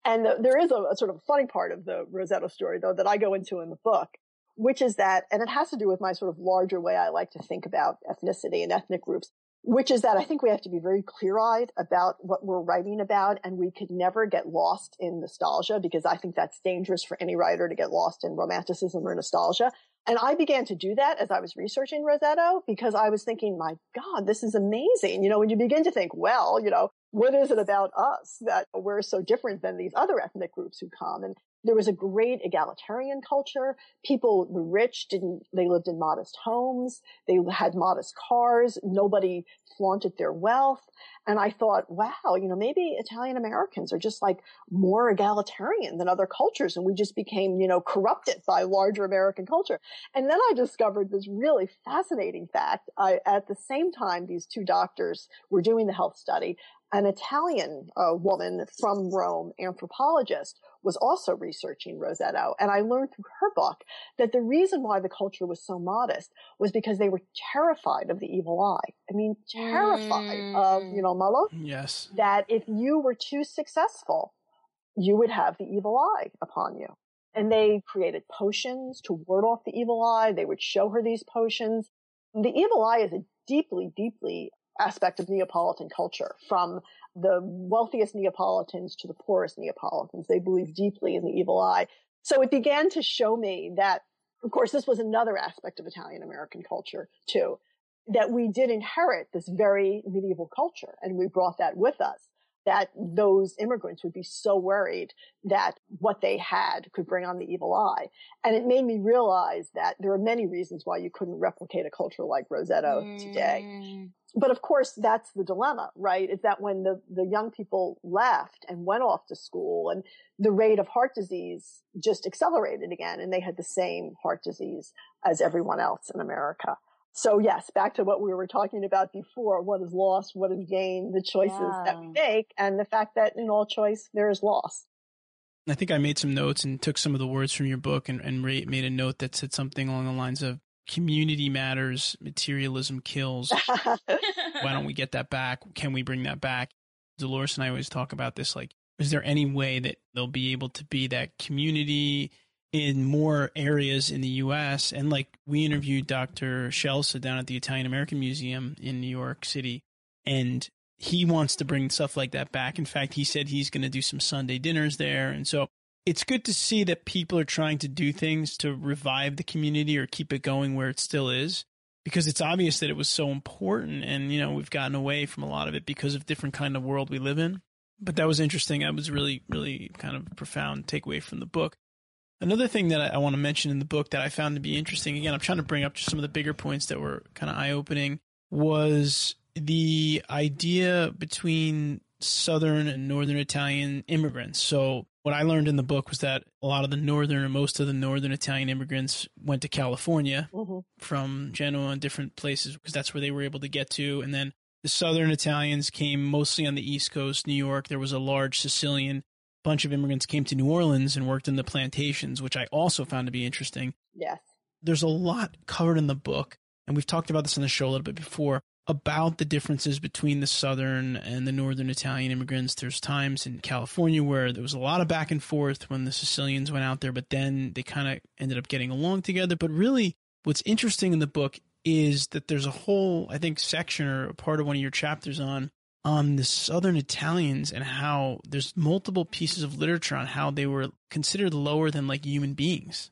And there is a sort of funny part of the Roseto story, though, that I go into in the book, which is that, and it has to do with my sort of larger way I like to think about ethnicity and ethnic groups, which is that I think we have to be very clear-eyed about what we're writing about, and we could never get lost in nostalgia, because I think that's dangerous for any writer to get lost in romanticism or nostalgia. And I began to do that as I was researching Roseto, because I was thinking, my God, this is amazing. You know, when you begin to think, well, you know, what is it about us that we're so different than these other ethnic groups who come? And there was a great egalitarian culture. People, the rich they lived in modest homes. They had modest cars. Nobody flaunted their wealth. And I thought, wow, you know, maybe Italian Americans are just like more egalitarian than other cultures. And we just became, you know, corrupted by larger American culture. And then I discovered this really fascinating fact. At the same time, these two doctors were doing the health study. An Italian woman from Rome, anthropologist, was also researching Roseto. And I learned through her book that the reason why the culture was so modest was because they were terrified of the evil eye. I mean, terrified of, you know, Malo? Yes. That if you were too successful, you would have the evil eye upon you. And they created potions to ward off the evil eye. They would show her these potions. And the evil eye is a deeply, deeply aspect of Neapolitan culture, from the wealthiest Neapolitans to the poorest Neapolitans. They believe deeply in the evil eye. So it began to show me that, of course, this was another aspect of Italian-American culture, too, that we did inherit this very medieval culture, and we brought that with us, that those immigrants would be so worried that what they had could bring on the evil eye. And it made me realize that there are many reasons why you couldn't replicate a culture like Roseto today. But of course, that's the dilemma, right? Is that when the young people left and went off to school, and the rate of heart disease just accelerated again, and they had the same heart disease as everyone else in America. So yes, back to what we were talking about before, what is lost, what is gained, the choices that we make, and the fact that in all choice, there is loss. I think I made some notes and took some of the words from your book and made a note that said something along the lines of, community matters, materialism kills. Why don't we get that back? Can we bring that back? Dolores and I always talk about this, like, is there any way that they'll be able to be that community in more areas in the U.S.? And like, we interviewed Dr. Scelsa down at the Italian American Museum in New York City, and he wants to bring stuff like that back. In fact, he said he's going to do some Sunday dinners there. And so it's good to see that people are trying to do things to revive the community or keep it going where it still is, because it's obvious that it was so important. And, you know, we've gotten away from a lot of it because of different kind of world we live in. But that was interesting. That was really, really kind of a profound takeaway from the book. Another thing that I want to mention in the book that I found to be interesting, again, I'm trying to bring up just some of the bigger points that were kind of eye-opening, was the idea between Southern and Northern Italian immigrants. So what I learned in the book was that a lot of the Northern, or most of the Northern Italian immigrants went to California from Genoa and different places, because that's where they were able to get to. And then the Southern Italians came mostly on the East Coast, New York. There was a large Sicilian bunch of immigrants came to New Orleans and worked in the plantations, which I also found to be interesting. Yes. There's a lot covered in the book, and we've talked about this on the show a little bit before, about the differences between the Southern and the Northern Italian immigrants. There's times in California where there was a lot of back and forth when the Sicilians went out there, but then they kind of ended up getting along together. But really what's interesting in the book is that there's a whole, I think, section or a part of one of your chapters on the Southern Italians, and how there's multiple pieces of literature on how they were considered lower than like human beings.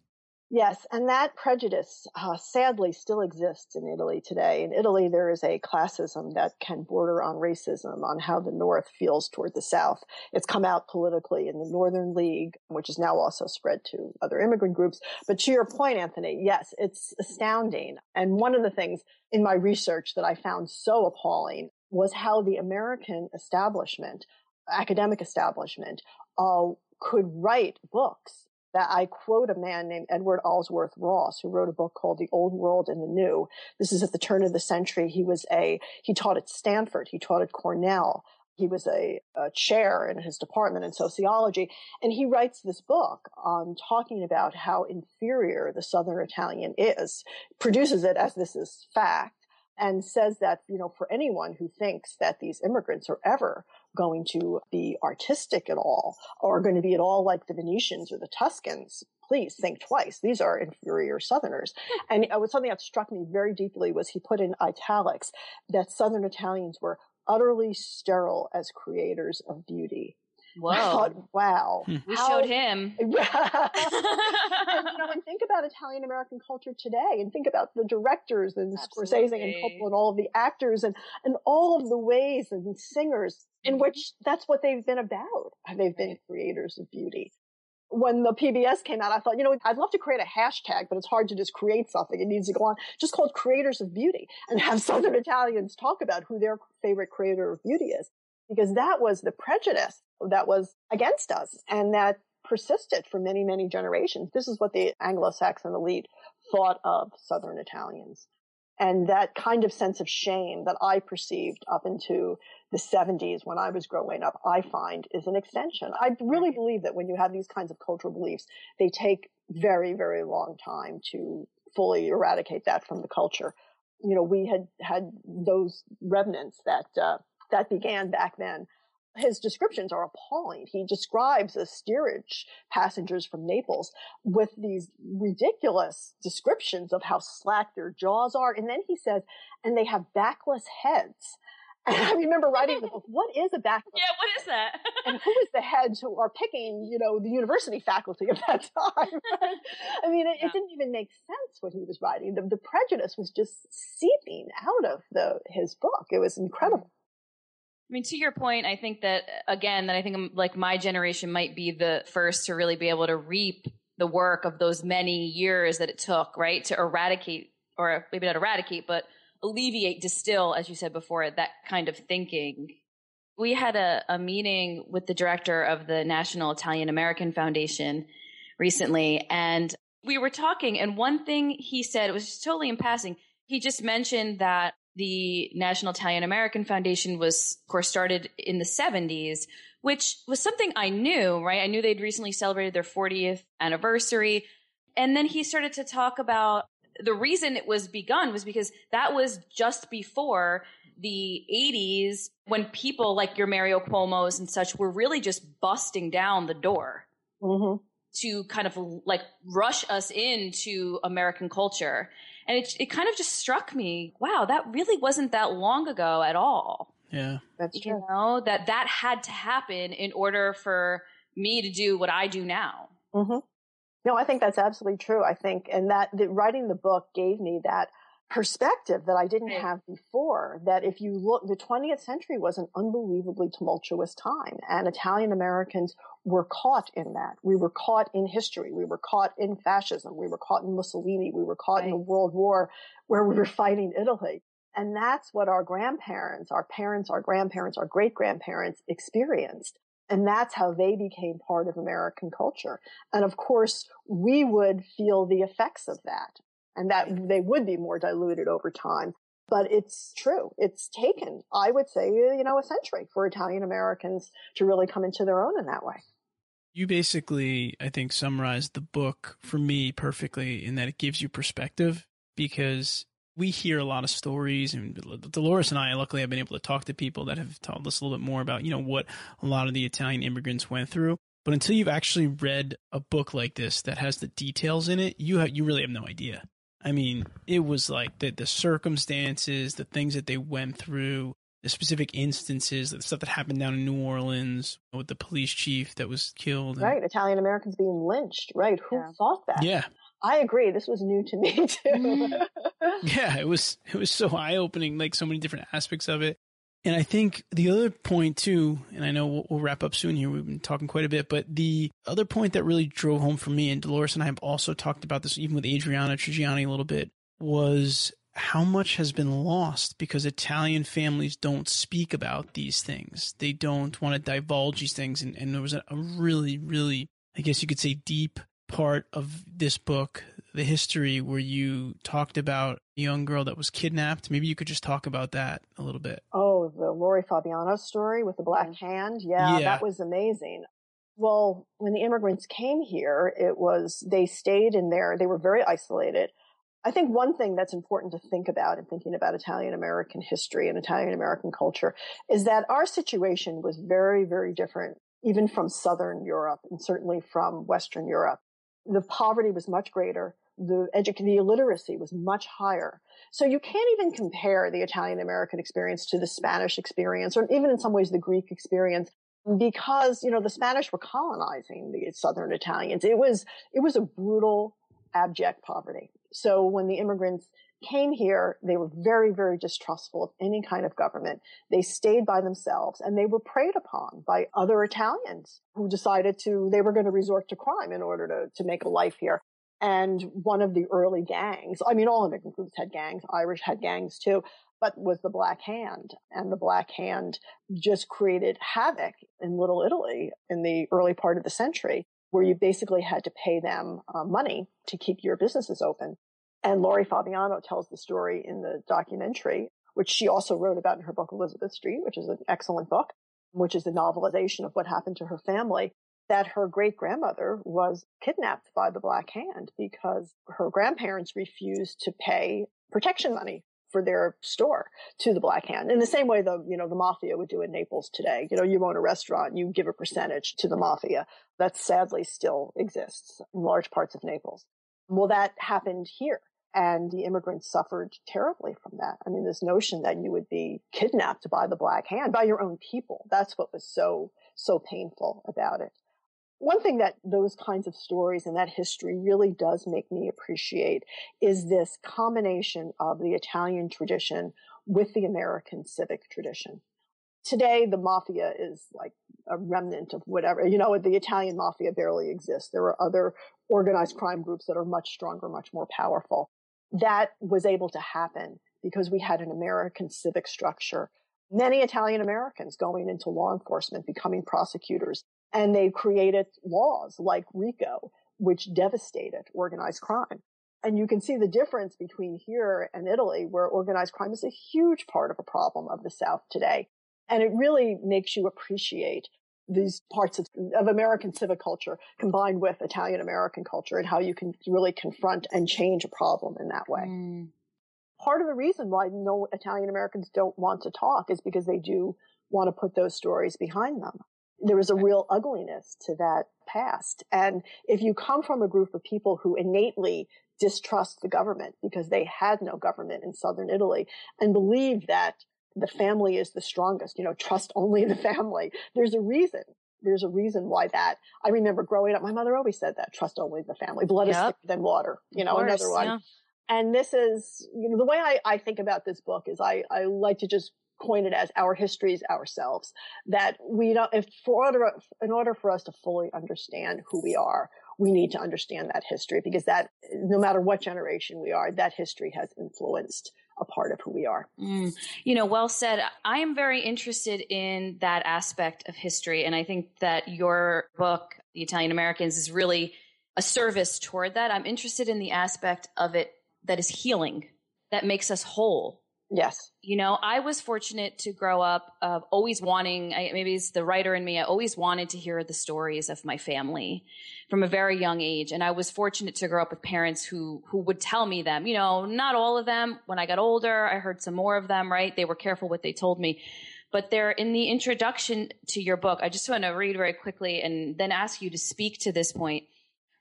Yes, and that prejudice sadly still exists in Italy today. In Italy, there is a classism that can border on racism, on how the North feels toward the South. It's come out politically in the Northern League, which is now also spread to other immigrant groups. But to your point, Anthony, yes, it's astounding. And one of the things in my research that I found so appalling was how the American establishment, academic establishment, could write books. That I quote a man named Edward Allsworth Ross, who wrote a book called The Old World and the New. This is at the turn of the century. He taught at Stanford. He taught at Cornell. He was a chair in his department in sociology. And he writes this book on talking about how inferior the Southern Italian is, produces it as this is fact, and says that, you know, for anyone who thinks that these immigrants are ever going to be artistic at all or going to be at all like the Venetians or the Tuscans. Please think twice. These are inferior Southerners. And it was something that struck me very deeply was he put in italics that Southern Italians were utterly sterile as creators of beauty. Whoa. I thought, wow. We showed him. And, and think about Italian American culture today and think about the directors and Scorsese and Coppola and all of the actors and all of the ways and singers in which that's what they've been about. They've been creators of beauty. When the PBS came out, I thought, you know, I'd love to create a hashtag, but it's hard to just create something. It needs to go on. Just called Creators of Beauty and have Southern Italians talk about who their favorite creator of beauty is. Because that was the prejudice that was against us and that persisted for many, many generations. This is what the Anglo-Saxon elite thought of Southern Italians. And that kind of sense of shame that I perceived up into the 70s when I was growing up, I find is an extension. I really believe that when you have these kinds of cultural beliefs, they take very, very long time to fully eradicate that from the culture. You know, we had those remnants that began back then. His descriptions are appalling. He describes the steerage passengers from Naples with these ridiculous descriptions of how slack their jaws are. And then he says, and they have backless heads. And I remember writing the book, what is a backless head? Yeah, what is that? And who is the heads who are picking, you know, the university faculty of that time? I mean, it didn't even make sense what he was writing. The prejudice was just seeping out of his book. It was incredible. I mean, to your point, I think that like my generation might be the first to really be able to reap the work of those many years that it took, right, to eradicate, or maybe not eradicate, but alleviate, distill, as you said before, that kind of thinking. We had a meeting with the director of the National Italian American Foundation recently, and we were talking, and one thing he said, it was just totally in passing, he just mentioned that the National Italian American Foundation was, of course, started in the 70s, which was something I knew, right? I knew they'd recently celebrated their 40th anniversary. And then he started to talk about the reason it was begun was because that was just before the 80s when people like your Mario Cuomos and such were really just busting down the door to kind of like rush us into American culture. And it kind of just struck me, wow, that really wasn't that long ago at all. Yeah. That's true. You know, that had to happen in order for me to do what I do now. Mm-hmm. No, I think that's absolutely true. I think, and that writing the book gave me that perspective that I didn't have before, that if you look, the 20th century was an unbelievably tumultuous time, and Italian Americans were caught in that. We were caught in history. We were caught in fascism. We were caught in Mussolini. We were caught in a world war where we were fighting Italy. And that's what our grandparents, our parents, our grandparents, our great-grandparents experienced. And that's how they became part of American culture. And of course, we would feel the effects of that. And that they would be more diluted over time. But it's true. It's taken, I would say, you know, a century for Italian Americans to really come into their own in that way. You basically, I think, summarized the book for me perfectly in that it gives you perspective, because we hear a lot of stories, and Dolores and I, luckily, have been able to talk to people that have told us a little bit more about, you know, what a lot of the Italian immigrants went through. But until you've actually read a book like this that has the details in it, you really have no idea. I mean, it was like the circumstances, the things that they went through, the specific instances, the stuff that happened down in New Orleans with the police chief that was killed. Right. Italian Americans being lynched. Right. Who thought that? Yeah. I agree. This was new to me, too. Yeah, it was so eye-opening, like so many different aspects of it. And I think the other point, too, and I know we'll wrap up soon here. We've been talking quite a bit. But the other point that really drove home for me, and Dolores and I have also talked about this even with Adriana Trigiani a little bit, was how much has been lost because Italian families don't speak about these things. They don't want to divulge these things. And there was a really, really, I guess you could say, deep part of this book, the history, where you talked about a young girl that was kidnapped. Maybe you could just talk about that a little bit. Oh, the Lori Fabiano story with the Black Hand. Yeah, that was amazing. Well, when the immigrants came here, they were very isolated. I think one thing that's important to think about in thinking about Italian American history and Italian American culture is that our situation was very, very different, even from Southern Europe and certainly from Western Europe. The poverty was much greater. The illiteracy was much higher. So you can't even compare the Italian American experience to the Spanish experience, or even in some ways the Greek experience, because, you know, the Spanish were colonizing the Southern Italians. It was a brutal, abject poverty. So when the immigrants came here, they were very, very distrustful of any kind of government. They stayed by themselves, and they were preyed upon by other Italians who decided they were going to resort to crime in order to make a life here. And one of the early gangs, I mean, all immigrant groups had gangs, Irish had gangs too, but was the Black Hand. And the Black Hand just created havoc in Little Italy in the early part of the century, where you basically had to pay them money to keep your businesses open. And Lori Fabiano tells the story in the documentary, which she also wrote about in her book, Elizabeth Street, which is an excellent book, which is the novelization of what happened to her family, that her great-grandmother was kidnapped by the Black Hand because her grandparents refused to pay protection money for their store to the Black Hand. In the same way the mafia would do in Naples today. You know, you own a restaurant, you give a percentage to the mafia. That sadly still exists in large parts of Naples. Well, that happened here, and the immigrants suffered terribly from that. I mean, this notion that you would be kidnapped by the Black Hand, by your own people, that's what was so, so painful about it. One thing that those kinds of stories and that history really does make me appreciate is this combination of the Italian tradition with the American civic tradition. Today, the mafia is like a remnant of whatever, you know, the Italian mafia barely exists. There are other organized crime groups that are much stronger, much more powerful. That was able to happen because we had an American civic structure. Many Italian Americans going into law enforcement, becoming prosecutors, and they created laws like RICO, which devastated organized crime. And you can see the difference between here and Italy, where organized crime is a huge part of a problem of the South today. And it really makes you appreciate these parts of American civic culture combined with Italian American culture and how you can really confront and change a problem in that way. Mm. Part of the reason why no Italian Americans don't want to talk is because they do want to put those stories behind them. There is a real ugliness to that past. And if you come from a group of people who innately distrust the government because they had no government in Southern Italy and believe that the family is the strongest, you know, trust only the family. There's a reason why that. I remember growing up, my mother always said that, trust only the family. Blood is thicker than water, you know, course, another one. Yeah. And this is, you know, the way I think about this book is I like to just coined it as our histories ourselves, that we don't, in order for us to fully understand who we are, we need to understand that history, because that, no matter what generation we are, that history has influenced a part of who we are. Mm. You know, well said. I am very interested in that aspect of history. And I think that your book, The Italian Americans, is really a service toward that. I'm interested in the aspect of it that is healing, that makes us whole. Yes. You know, I was fortunate to grow up always wanting, maybe it's the writer in me, I always wanted to hear the stories of my family from a very young age. And I was fortunate to grow up with parents who would tell me them, you know, not all of them. When I got older, I heard some more of them, right? They were careful what they told me. But there, in the introduction to your book, I just want to read very quickly and then ask you to speak to this point.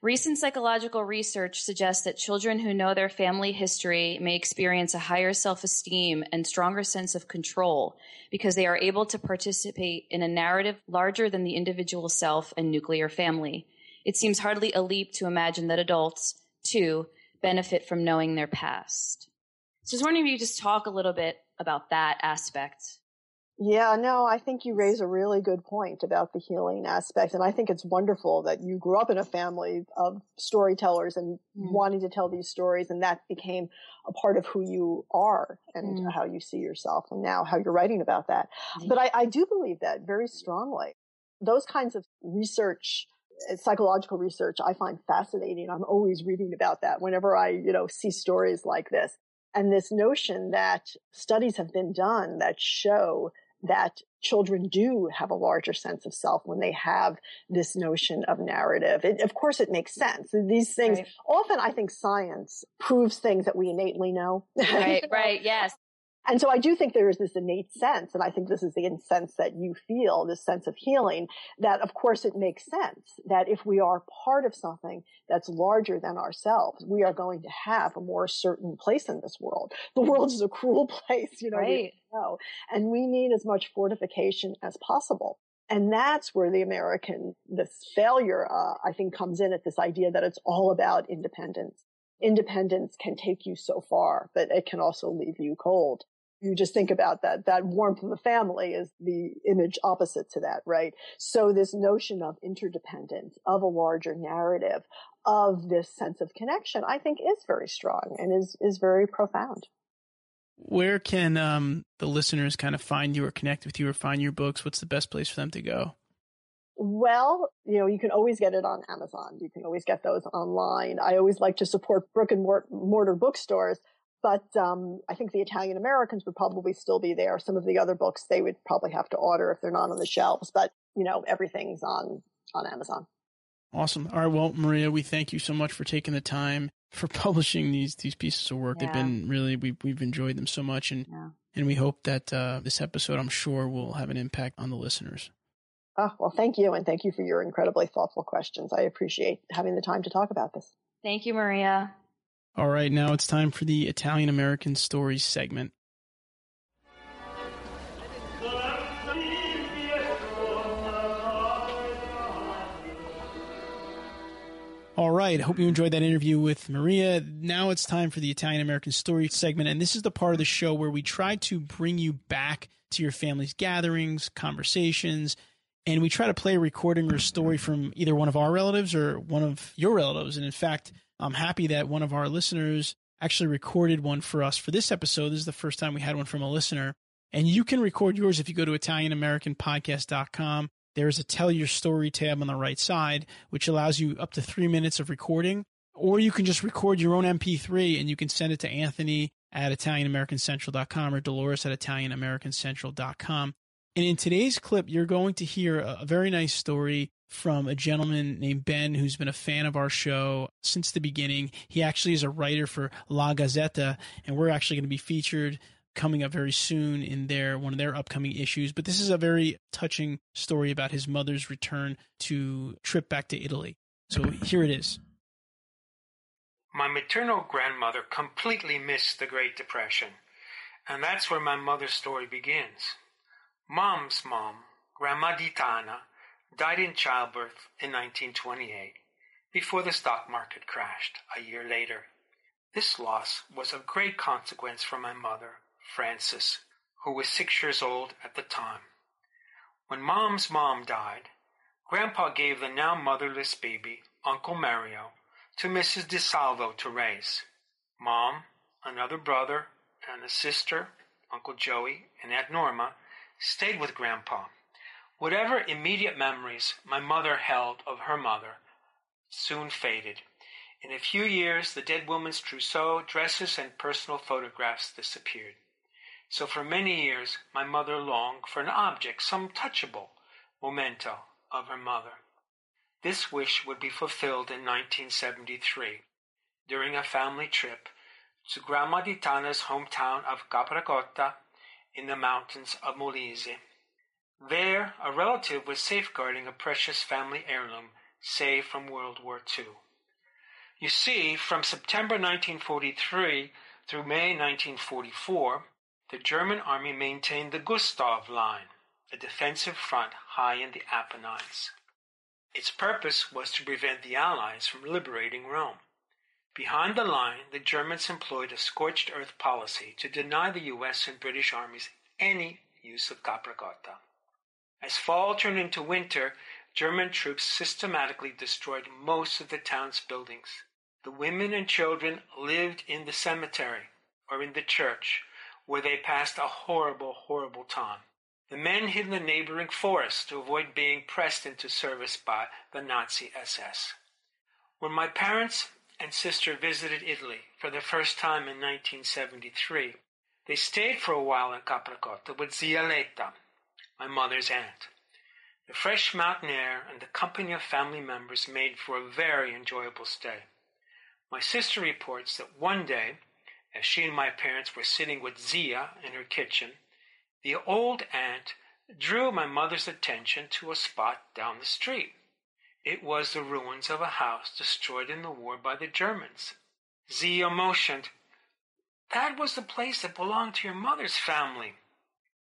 Recent psychological research suggests that children who know their family history may experience a higher self-esteem and stronger sense of control because they are able to participate in a narrative larger than the individual self and nuclear family. It seems hardly a leap to imagine that adults, too, benefit from knowing their past. So I was wondering if you could just talk a little bit about that aspect. Yeah, no, I think you raise a really good point about the healing aspect. And I think it's wonderful that you grew up in a family of storytellers and wanting to tell these stories. And that became a part of who you are and how you see yourself and now how you're writing about that. But I do believe that very strongly. Those kinds of research, psychological research, I find fascinating. I'm always reading about that whenever I, you know, see stories like this. And this notion that studies have been done that show that children do have a larger sense of self when they have this notion of narrative. Of course, it makes sense. These things, right. Often I think science proves things that we innately know. Right, right, yes. And so I do think there is this innate sense, and I think this is the sense that you feel, this sense of healing, that of course it makes sense that if we are part of something that's larger than ourselves, we are going to have a more certain place in this world. The world is a cruel place, you know, right. And we need as much fortification as possible. And that's where the American, this failure, I think, comes in at this idea that it's all about independence. Independence can take you so far, but it can also leave you cold. You just think about that. That warmth of the family is the image opposite to that, right? So this notion of interdependence, of a larger narrative, of this sense of connection, I think is very strong and is very profound. Where can the listeners kind of find you or connect with you or find your books? What's the best place for them to go? Well, you know, you can always get it on Amazon. You can always get those online. I always like to support brick and mortar bookstores. But I think the Italian Americans would probably still be there. Some of the other books they would probably have to order if they're not on the shelves. But, you know, everything's on Amazon. Awesome. All right. Well, Maria, we thank you so much for taking the time for publishing these pieces of work. Yeah. They've been really, we've enjoyed them so much. And, and we hope that this episode, I'm sure, will have an impact on the listeners. Oh, well, thank you. And thank you for your incredibly thoughtful questions. I appreciate having the time to talk about this. Thank you, Maria. All right, now it's time for the Italian American Stories segment. All right, hope you enjoyed that interview with Maria. Now it's time for the Italian American Stories segment, and this is the part of the show where we try to bring you back to your family's gatherings, conversations, and we try to play a recording or a story from either one of our relatives or one of your relatives. And in fact, I'm happy that one of our listeners actually recorded one for us for this episode. This is the first time we had one from a listener. And you can record yours if you go to ItalianAmericanPodcast.com. There is a Tell Your Story tab on the right side, which allows you up to 3 minutes of recording. Or you can just record your own MP3 and you can send it to Anthony at ItalianAmericanCentral.com or Dolores at ItalianAmericanCentral.com. And in today's clip, you're going to hear a very nice story from a gentleman named Ben, who's been a fan of our show since the beginning. He actually is a writer for La Gazzetta, and we're actually going to be featured coming up very soon in one of their upcoming issues. But this is a very touching story about his mother's return to trip back to Italy. So here it is. My maternal grandmother completely missed the Great Depression, and that's where my mother's story begins. Mom's mom, Grandma Ditana, died in childbirth in 1928, before the stock market crashed a year later. This loss was of great consequence for my mother, Frances, who was 6 years old at the time. When Mom's mom died, Grandpa gave the now motherless baby, Uncle Mario, to Mrs. DiSalvo to raise. Mom, another brother, and a sister, Uncle Joey, and Aunt Norma, stayed with Grandpa. Whatever immediate memories my mother held of her mother soon faded. In a few years, the dead woman's trousseau, dresses, and personal photographs disappeared. So for many years, my mother longed for an object, some touchable memento of her mother. This wish would be fulfilled in 1973 during a family trip to Grandma Ditana's hometown of Capracotta in the mountains of Molise. There, a relative was safeguarding a precious family heirloom saved from World War II. You see, from September 1943 through May 1944, the German army maintained the Gustav Line, a defensive front high in the Apennines. Its purpose was to prevent the Allies from liberating Rome. Behind the line, the Germans employed a scorched-earth policy to deny the U.S. and British armies any use of Capracotta. As fall turned into winter, German troops systematically destroyed most of the town's buildings. The women and children lived in the cemetery or in the church, where they passed a horrible, horrible time. The men hid in the neighboring forest to avoid being pressed into service by the Nazi SS. When my parents and sister visited Italy for the first time in 1973, they stayed for a while in Capracotta with Zia Leta, my mother's aunt. The fresh mountain air and the company of family members made for a very enjoyable stay. My sister reports that one day, as she and my parents were sitting with Zia in her kitchen, the old aunt drew my mother's attention to a spot down the street. It was the ruins of a house destroyed in the war by the Germans. Zia motioned, "That was the place that belonged to your mother's family."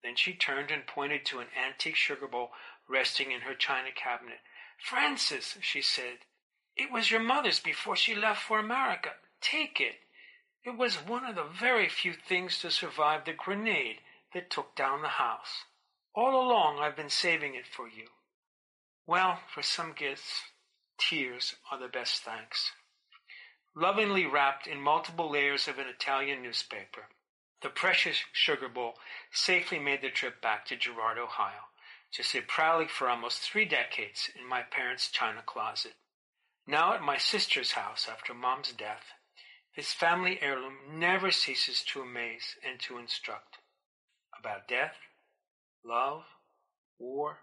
Then she turned and pointed to an antique sugar bowl resting in her china cabinet. "Frances," she said, "it was your mother's before she left for America. Take it. It was one of the very few things to survive the grenade that took down the house. All along I've been saving it for you." Well, for some gifts, tears are the best thanks. Lovingly wrapped in multiple layers of an Italian newspaper, the precious sugar bowl safely made the trip back to Girard, Ohio, to sit proudly for almost 3 decades in my parents' china closet. Now at my sister's house after Mom's death, this family heirloom never ceases to amaze and to instruct about death, love, war,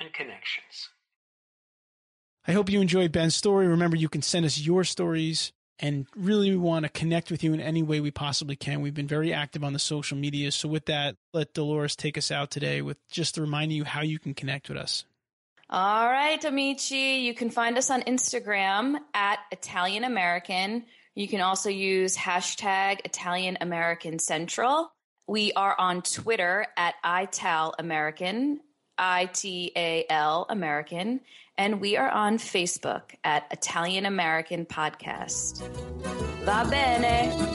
and connections. I hope you enjoyed Ben's story. Remember, you can send us your stories, and really we want to connect with you in any way we possibly can. We've been very active on the social media. So with that, let Dolores take us out today with just reminding you how you can connect with us. All right, amici. You can find us on Instagram at Italian American. You can also use hashtag Italian American Central. We are on Twitter at Ital American. ITAL American, and we are on Facebook at Italian American Podcast. Va bene.